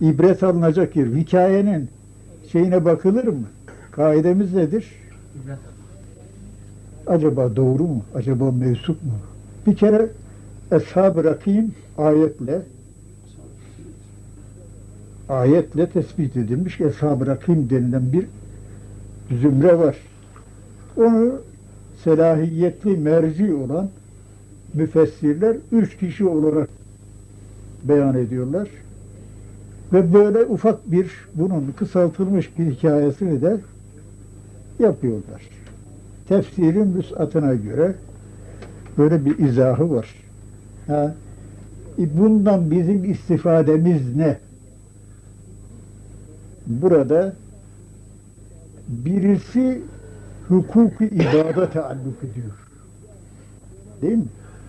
İbret alınacak yer. Hikayenin şeyine bakılır mı? Kaidemiz nedir? Acaba doğru mu? Acaba mensup mu? Bir kere Ashab-ı Rakim ayetle tespit edilmiş ki Ashab-ı Rakim denilen bir zümre var. Onu selahiyetli merci olan müfessirler 3 kişi olarak beyan ediyorlar. Ve böyle ufak bir, bunun kısaltılmış bir hikayesini de yapıyorlar. Tefsirin vüs'atına göre böyle bir izahı var. Ha, bundan bizim istifademiz ne? Burada birisi hukuk-i ibada taalluk ediyor. Değil mi?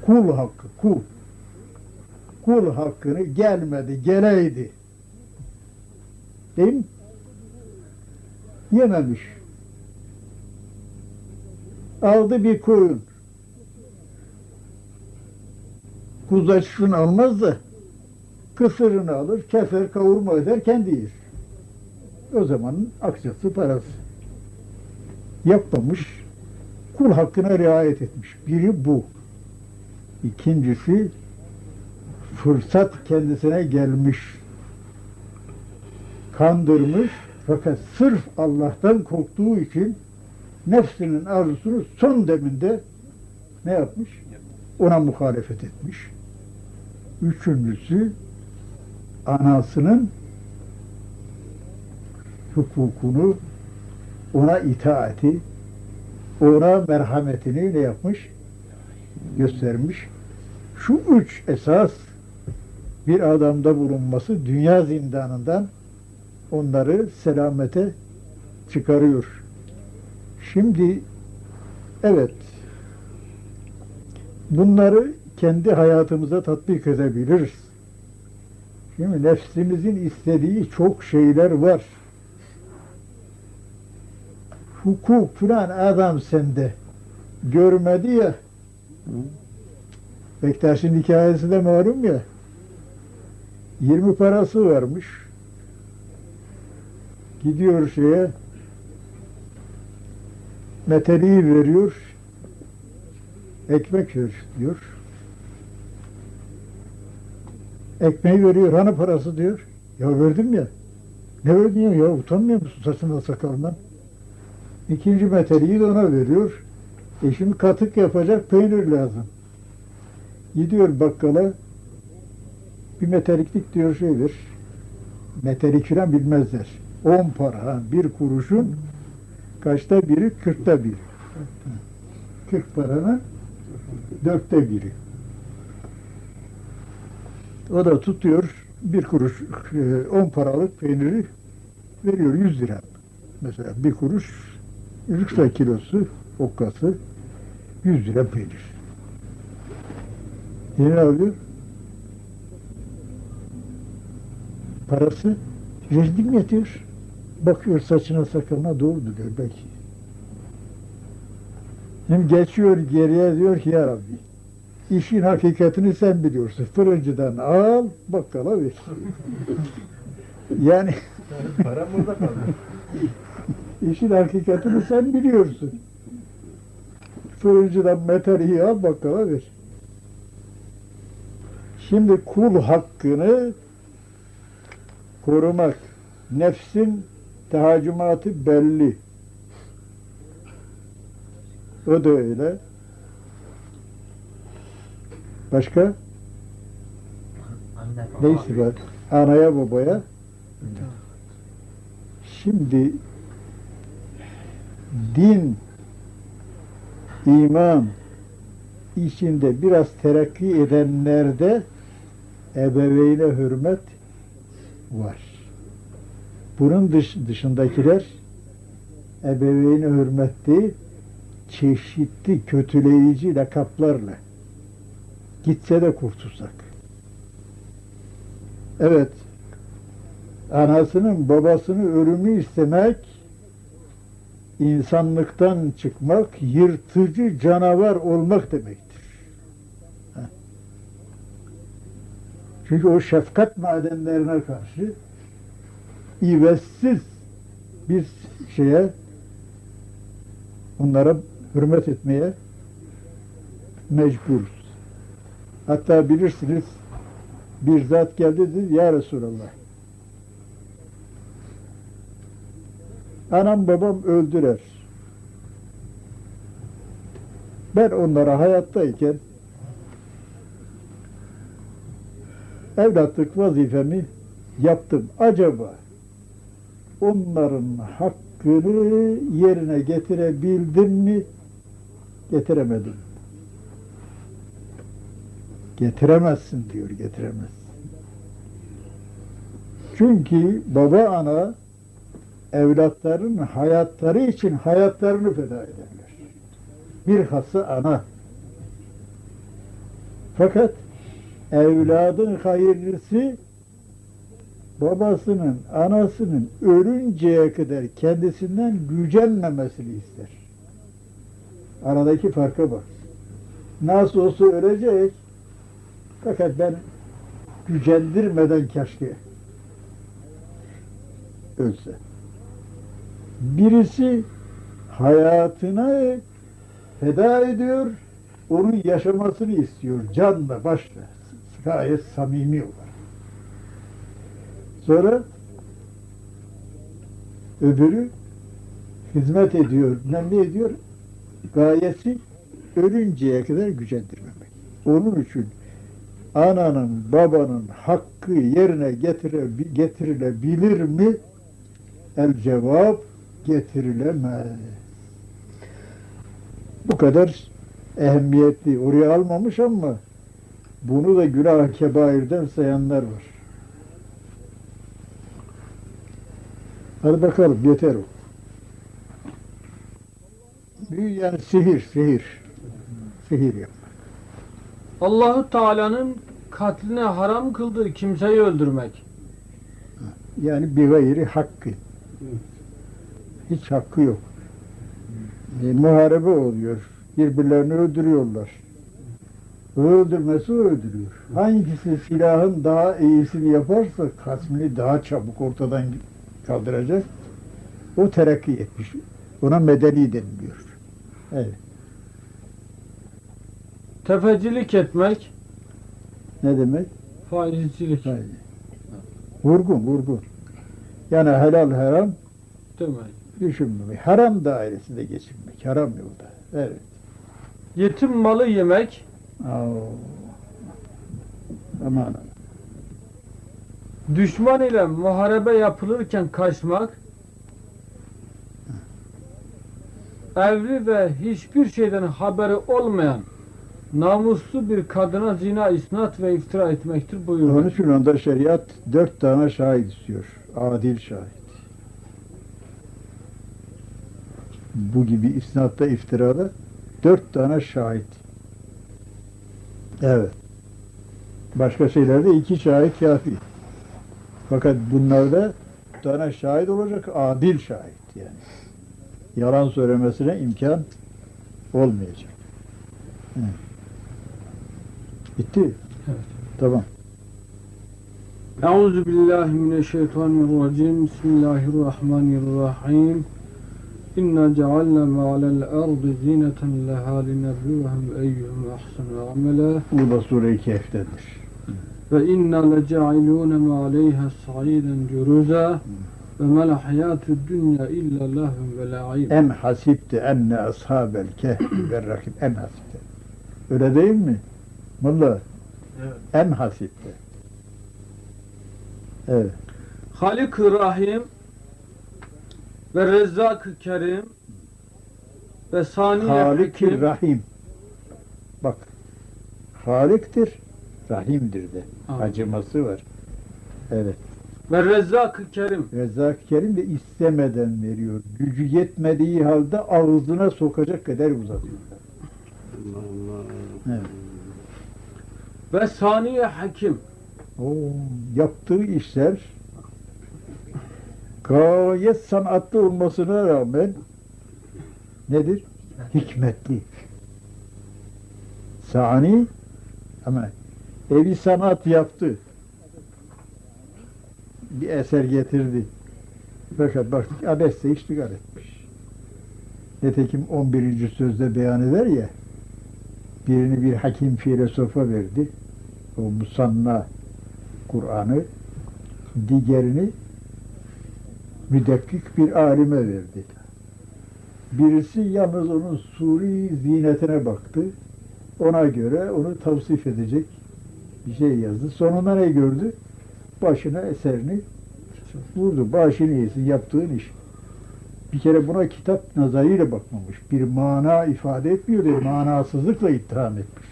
Kul hakkı, kul. Kul hakkını gelmedi, geleydi. Değil mi? Yememiş. Aldı bir koyun. Kuzacısını almaz da kısırını alır, keser, kavurma eder, kendi yer. O zamanın akçası, parası. Yapmamış, kul hakkına riayet etmiş. Biri bu. İkincisi, fırsat kendisine gelmiş. Kandırmış, fakat sırf Allah'tan korktuğu için nefsinin arzusunu son deminde ne yapmış? Ona muhalefet etmiş. Üçüncüsü, anasının hukukunu, ona itaati, ona merhametini ne yapmış? Göstermiş. Şu 3 esas bir adamda bulunması dünya zindanından onları selamete çıkarıyor. Şimdi evet, bunları kendi hayatımıza tatbik edebiliriz. Şimdi nefsimizin istediği çok şeyler var. Hukuk filan adam sende görmedi ya. Bektaş'ın hikayesi de malum ya. 20 parası varmış. Gidiyor şeye, meteliği veriyor, ekmek ver diyor. Ekmeği veriyor, hani parası diyor. Ya verdim ya. Ne verdin ya? Ya utanmıyor musun saçından sakalından? İkinci meteliği de ona veriyor. Şimdi katık yapacak peynir lazım. Gidiyor bakkala, bir meteliklik diyor şey ver. Metelik falan bilmezler. 10 para, 1 kuruşun kaçta biri? 40'ta 1. 40 paranın 4'te 1'i. O da tutuyor 1 kuruş, 10 paralık peyniri veriyor 100 lira. Mesela 1 kuruş, 100 lira kilosu, okkası 100 lira peynir. Ne alıyor? Parası rezil mi yetiyor? Bakıyor saçına sakalına, doğru diyor belki. Şimdi geçiyor geriye, diyor ki ya Rabbi, işin hakikatini sen biliyorsun. Fırıncıdan al, bakkala ver. Yani param burada kaldı. İşin hakikatini sen biliyorsun. Fırıncıdan metaliği al, bakkala ver. Şimdi kul hakkını korumak, nefsin tehacümatı belli. O da öyle. Başka? Neyse var? Anaya babaya. Şimdi din, iman içinde biraz terakki edenlerde ebeveyne hürmet var. Bunun dışındakiler ebeveyne hürmet değil, çeşitli kötüleyici lakaplarla gitse de kurtulsak. Evet, anasının babasının ölümünü istemek, insanlıktan çıkmak, yırtıcı canavar olmak demektir. Çünkü o şefkat madenlerine karşı ivetsiz bir şeye, onlara hürmet etmeye mecburuz. Hatta bilirsiniz, bir zat geldi dedi, ya Resulallah, anam babam öldüler. Ben onlara hayattayken evlatlık vazifemi yaptım. Acaba onların hakkını yerine getirebildim mi? Getiremedim. Getiremezsin diyor, getiremezsin. Çünkü baba ana evlatların hayatları için hayatlarını feda ederler. Bilhassa ana. Fakat evladın hayırlısı babasının, anasının ölünceye kadar kendisinden gücenmemesini ister. Aradaki farka bak. Nasıl olsa ölecek. Fakat ben gücendirmeden keşke ölse. Birisi hayatına feda ediyor, onun yaşamasını istiyor, canla başla, gayet samimi olarak. Sonra öbürü hizmet ediyor, ne ediyor? Gayesi ölünceye kadar gücendirmemek. Onun için ananın, babanın hakkı yerine getirilebilir mi? El cevap, getirilemez. Bu kadar ehemmiyetli. Oraya almamış ama bunu da günah-ı kebairden sayanlar var. Hadi bakalım, yeter o. Büyü yani sihir yapmak. Allah-u Teala'nın katline haram kıldığı kimseyi öldürmek. Yani bir gayri hakkı. Hiç hakkı yok. Muharebe oluyor. Birbirlerini öldürüyorlar. Öldürmesi öldürüyor. Hangisi silahın daha iyisini yaparsa kasmini daha çabuk ortadan kaldıracak, o terakki etmiş. Ona medeni deniliyor. Evet. Tefecilik etmek. Ne demek? Faizcilik. Hayır. Vurgun. Yani helal haram düşünmemek. Haram dairesinde geçinmek. Haram yolda. Evet. Yetim malı yemek. Aman. Düşman ile muharebe yapılırken kaçmak. Evli ve hiçbir şeyden haberi olmayan namuslu bir kadına zina, isnat ve iftira etmektir buyuruyor. Onun için onda şeriat 4 tane şahit istiyor. Adil şahit. Bu gibi isnatta, iftirada 4 tane şahit. Evet. Başka şeylerde 2 şahit kafi. Fakat bunlarda 4 tane şahit olacak, adil şahit yani. Yalan söylemesine imkan olmayacak. Hı. Bitti. Evet. Tamam. Euzubillahimineşşeytanirracim. Bismillahirrahmanirrahim. İnna cealna ma'alel ardı zineten leha linebluvahum eyyuhum ahsanu amela. Bu da Sure-i Kehf'tedir. Ve inna lece'ilûne ma'aleyha sa'iden cürüza ve mel hayâtu dünya illa lahum ve la'ib. Em hasibte enne ashabel kehfi ve rakib. Em hasibte. Öyle değil mi? Vallahi. Evet. Em hasibte. Evet. Halik-i Rahim ve Rezzak-ı Kerim ve Saniye Halik-i Rahim. Bak, Halik'tir, Rahim'dir de. Aha. Acıması var. Evet. Ve Rezzak-ı Kerim. Rezzak-ı Kerim de istemeden veriyor. Gücü yetmediği halde ağzına sokacak kadar uzatıyor. Allah Allah. Evet. Ve Saniye Hakim. Oo, yaptığı işler gayet sanatlı olmasına rağmen nedir? Hikmetli. Sani ama evi sanat yaptı. Bir eser getirdi. Fakat baktık abesle iştigal etmiş. Nitekim 11. sözde beyan eder ya, birini bir hakim filozofa verdi, o Musanna Kur'an'ı, diğerini müdekkik bir alime verdi. Birisi yalnız onun suri zinetine baktı, ona göre onu tavsif edecek bir şey yazdı. Sonunda ne gördü? Başına eserini vurdu. Başını yesin yaptığın iş. Bir kere buna kitap nazarıyla bakmamış. Bir mana ifade etmiyor diye manasızlıkla ittiham etmiş.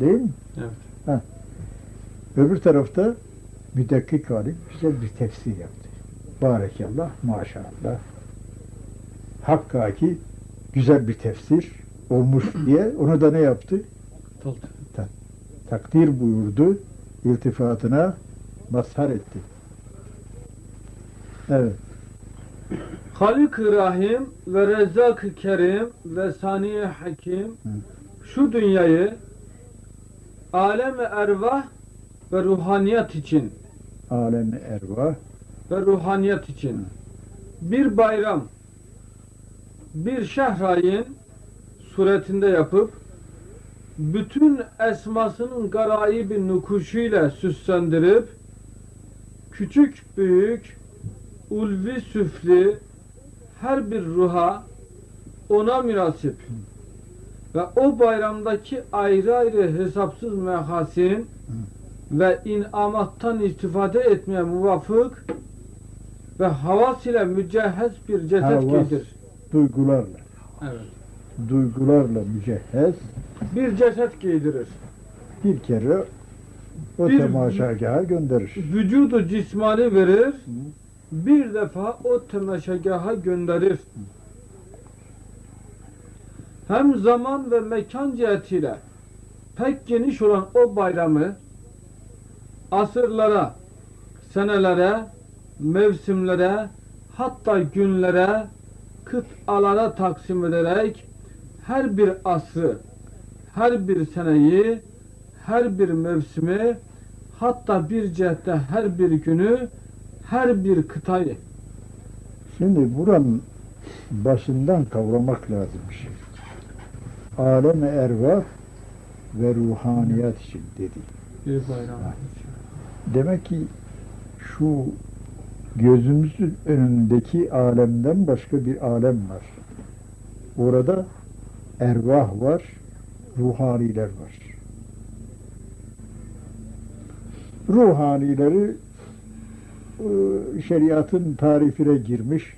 Değil mi? Evet. Ha. Öbür tarafta müdekkik alim güzel bir tefsir yaptı. Barekallah, maşallah. Hakkaki güzel bir tefsir olmuş diye onu da ne yaptı? Takdir buyurdu, iltifatına mazhar etti. Evet. Halik-i Rahim ve Rezzak-ı Kerim ve Sani-i Hakim şu dünyayı alem-i ervah ve ruhaniyat için bir bayram, bir şehrayin suretinde yapıp bütün esmasının garaibi nukuşuyla süslendirip küçük büyük ulvi süfli her bir ruha ona münasip ve o bayramdaki ayrı ayrı hesapsız mehasin ve inamattan istifade etmeye muvafık ve havas ile mücehhez bir ceset giydir. Duygularla. Evet. Duygularla mücehhez bir ceset giydirir. Bir kere o temaşagaha gönderir. Vücudu cismani verir. Hı. Bir defa o temaşagaha gönderir. Hı. Hem zaman ve mekan cihetiyle pek geniş olan o bayramı asırlara, senelere, mevsimlere, hatta günlere, kıtalara taksim ederek her bir asrı, her bir seneyi, her bir mevsimi, hatta bir cihette her bir günü, her bir kıtayı. Şimdi buranın başından kavramak lazım bir şey. Alem-i ervah ve ruhaniyat için dedi. Bir bayram. Demek ki şu gözümüzün önündeki alemden başka bir alem var. Orada ervah var, ruhaniler var. Ruhanileri şeriatın tarifine girmiş.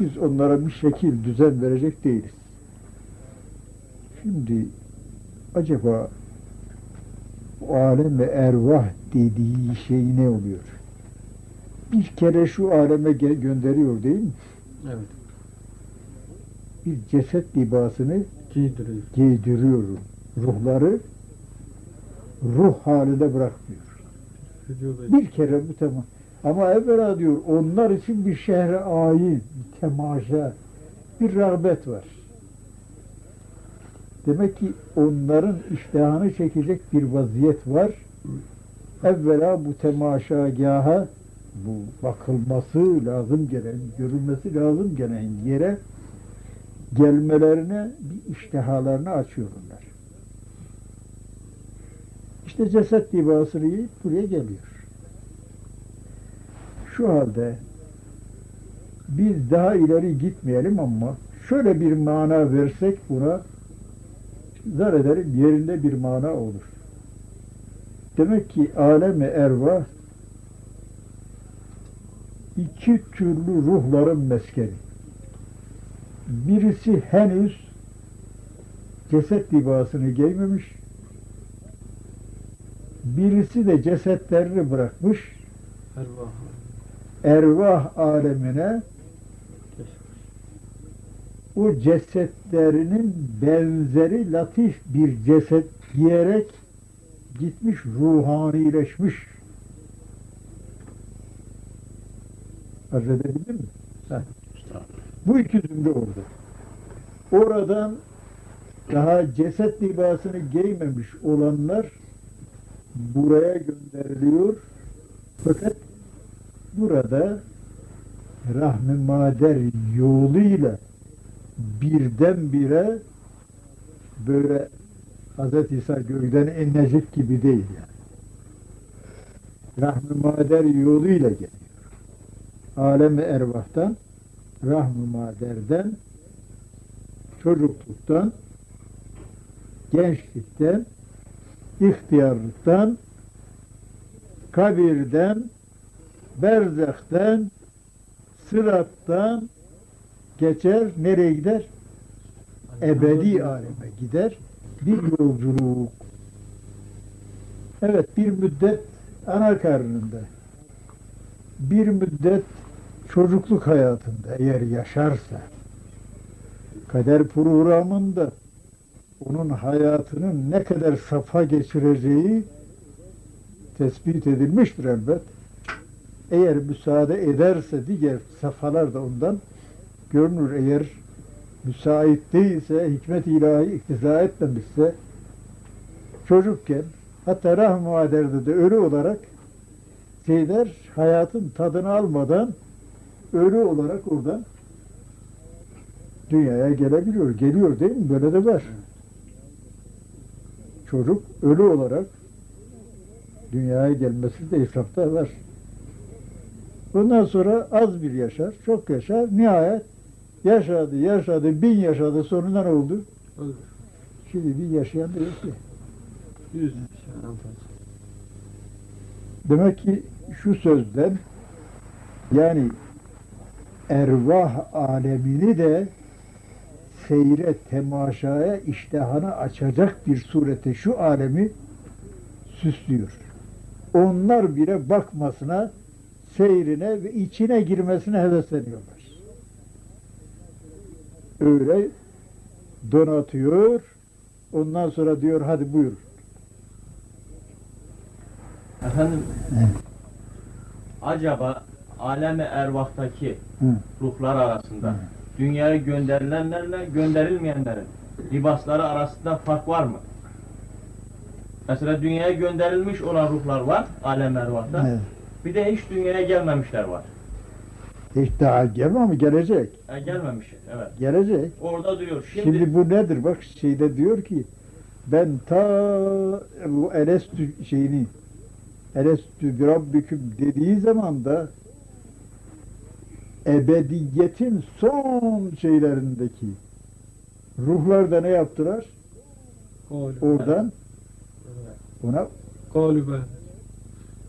Biz onlara bir şekil, düzen verecek değiliz. Şimdi acaba alem ve ervah dediği şey ne oluyor? Bir kere şu aleme gönderiyor değil mi? Evet. Bir ceset libasını giydiriyor. Ruhları ruh halinde bırakmıyor. Bir kere bu tamam. Ama evvela diyor onlar için bir şehre ait, bir temaşa, bir rağbet var. Demek ki onların iştahını çekecek bir vaziyet var. Evvela bu temaşagaha, bu bakılması lazım gelen, görülmesi lazım gelen yere gelmelerine, bir iştihalarını açıyorlar. İşte ceset libasını yiyip buraya geliyor. Şu halde biz daha ileri gitmeyelim ama şöyle bir mana versek buna, zannederim yerinde bir mana olur. Demek ki alem-i ervah iki türlü ruhların meskeni. Birisi henüz ceset libasını giymemiş, birisi de cesetlerini bırakmış, ervah alemine o cesetlerinin benzeri latif bir ceset giyerek gitmiş, ruhanileşmiş. Arz edebildin mi? Heh. Bu iki zümre orada. Oradan daha ceset libasını giymemiş olanlar buraya gönderiliyor. Fakat burada rahm-ı mader yoluyla birdenbire böyle Hz. İsa gökten inecek gibi değil yani. Rahm-ı mader yoluyla geliyor. Alem-i ervahtan, rahm-ı maderden, çocukluktan, gençlikten, ihtiyarlıktan, kabirden, berzaktan, sırattan geçer, nereye gider? Ebedi aleme gider. Bir yolculuk. Evet, bir müddet ana karnında, bir müddet çocukluk hayatında eğer yaşarsa, kader programında onun hayatının ne kadar safa geçireceği tespit edilmiştir elbet. Eğer müsaade ederse diğer safhalar da ondan görünür. Eğer müsait değilse, hikmet-i ilahi iktiza etmemişse, çocukken hatta rahm-ı maderde de ölü olarak şeyler hayatın tadını almadan ölü olarak oradan dünyaya gelebiliyor. Geliyor değil mi? Böyle de var. Çocuk ölü olarak dünyaya gelmesi de israfta var. Bundan sonra az bir yaşar, çok yaşar, nihayet yaşadı, 1000 yaşadı, sonunda ne oldu? Olur. Şimdi bir yaşayan da yok ki. 100 yaşayan. Demek ki şu sözden, yani ervah alemini de seyre, temaşaya, iştahını açacak bir surete şu alemi süslüyor. Onlar bile bakmasına, seyrine ve içine girmesine hevesleniyorlar. Öyle donatıyor, ondan sonra diyor hadi buyur. Efendim, acaba alem-i ervahtaki ruhlar arasında dünyaya gönderilenlerle gönderilmeyenlerin libasları arasında fark var mı? Mesela dünyaya gönderilmiş olan ruhlar var, alem-i ervahta. Evet. Bir de hiç dünyaya gelmemişler var. Hiç daha gelmemiş, gelecek. Gelmemiş, evet. Gelecek. Orada diyor. Şimdi bu nedir? Bak şeyde diyor ki, ben ta bu elestü şeyini, elestü bir Rabbiküm dediği zaman da ebediyetin son şeylerindeki ruhlar da ne yaptılar? Kolübe. Oradan ona kolübe.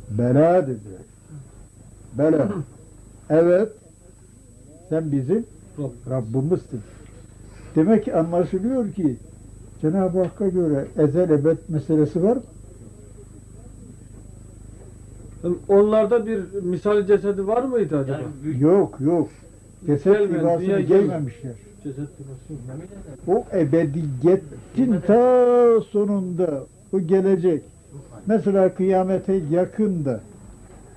Bela dedi. Bela. Evet. Sen bizim Rabbimizsin. Demek ki anlaşılıyor ki Cenab-ı Hakk'a göre ezel ebed meselesi var mı? Onlarda bir misal cesedi var mıydı acaba? Yani, yok. Ceset libasını giymemişler. O ebediyetin ta sonunda o gelecek. Mesela kıyamete yakın da,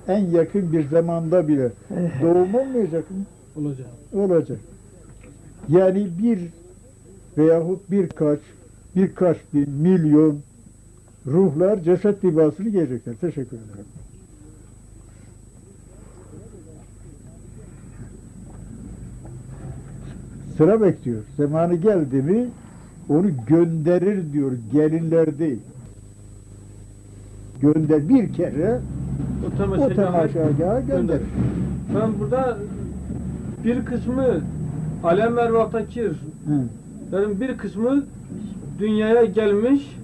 en yakın bir zamanda bile doğum olmayacak mı? Olacak. Olacak. Yani bir veyahut birkaç bir milyon ruhlar ceset libasını giyecekler. Teşekkür ederim. Sıra bekliyor. Zamanı geldi mi onu gönderir diyor. Gelinler değil. Gönder bir kere o temaşagaha gönderir. Ben burada bir kısmı alem ervahtaki yani bir kısmı dünyaya gelmiş,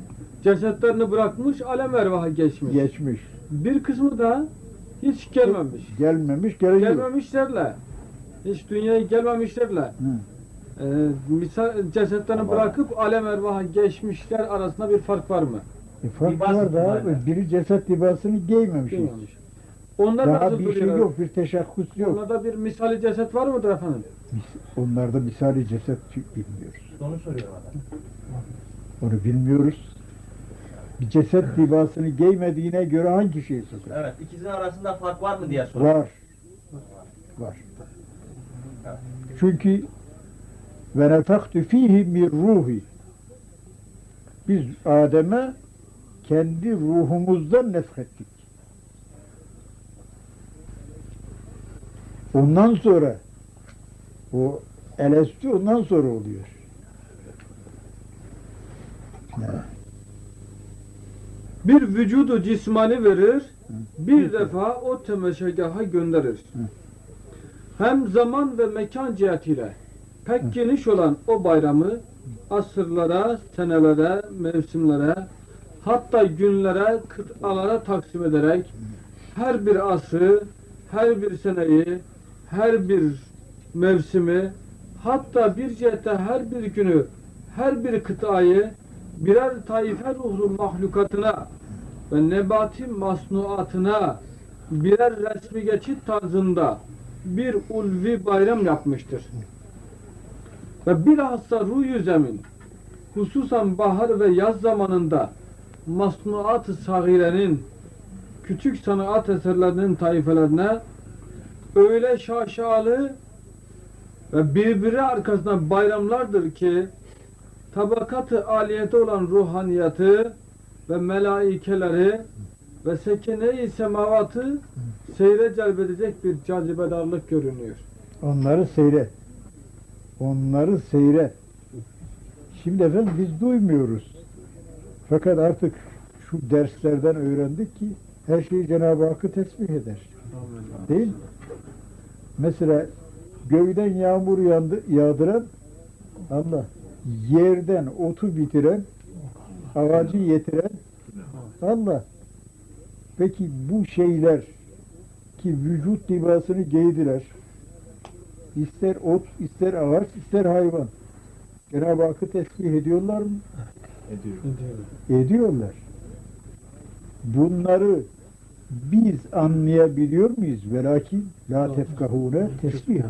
cesetlerini bırakmış, alem ervaha geçmiş. Geçmiş. Bir kısmı da hiç gelmemiş. Gelmemişlerle. Hiç dünyaya gelmemişlerle. Misal cesetlerini bırakıp alem ervaha geçmişler arasında bir fark var mı? Fark var da abi, biri ceset libasını giymemiş. Onlar daha bir şey yok, bir teşekküs yok. Onlarda bir misali ceset var mıdır efendim? Onlarda misali ceset bilmiyoruz. Onu soruyor adam. Onu bilmiyoruz. Bir ceset libasını giymediğine göre hangi şeyi soruyor? Evet, ikisinin arasında fark var mı diye soruyor. Var. Evet. Çünkü ve nefaktu fihi min ruhi. Biz Adem'e kendi ruhumuzdan nefkettik. Ondan sonra o elestü ondan sonra oluyor. Ne? Bir vücudu cismani verir, bir defa o temeşegaha gönderir. Hem zaman ve mekan cihetiyle pek geniş olan o bayramı asırlara, senelere, mevsimlere, hatta günlere, kıtalara taksim ederek her bir asrı, her bir seneyi, her bir mevsimi, hatta bir cihette her bir günü, her bir kıtayı birer taife ruhlu mahlukatına ve nebati masnuatına birer resmi geçit tarzında bir ulvi bayram yapmıştır. Ve bilhassa ruh-ü zemin, hususan bahar ve yaz zamanında masnuat-ı sagirenin, küçük sanat eserlerinin taifelerine öyle şaşalı ve birbiri arkasına bayramlardır ki tabakat-ı aliyete olan ruhaniyatı ve melaikeleri ve sekine-i semavatı seyre celbedecek bir cazibedarlık görünüyor. Onları seyre. Şimdi efendim biz duymuyoruz. Fakat artık şu derslerden öğrendik ki her şeyi Cenab-ı Hakk'ı tesbih eder. Değil mi? Mesela göğden yağmur yağdıran Allah, yerden otu bitiren, ağacı yetiren Allah. Peki bu şeyler ki vücut libasını giydiler, İster ot, ister ağaç, ister hayvan, Cenab-ı Hakk'ı tesbih ediyorlar mı? Ediyorlar. Bunları biz anlayabiliyor muyuz? Velakin la tefkahûne tesbih.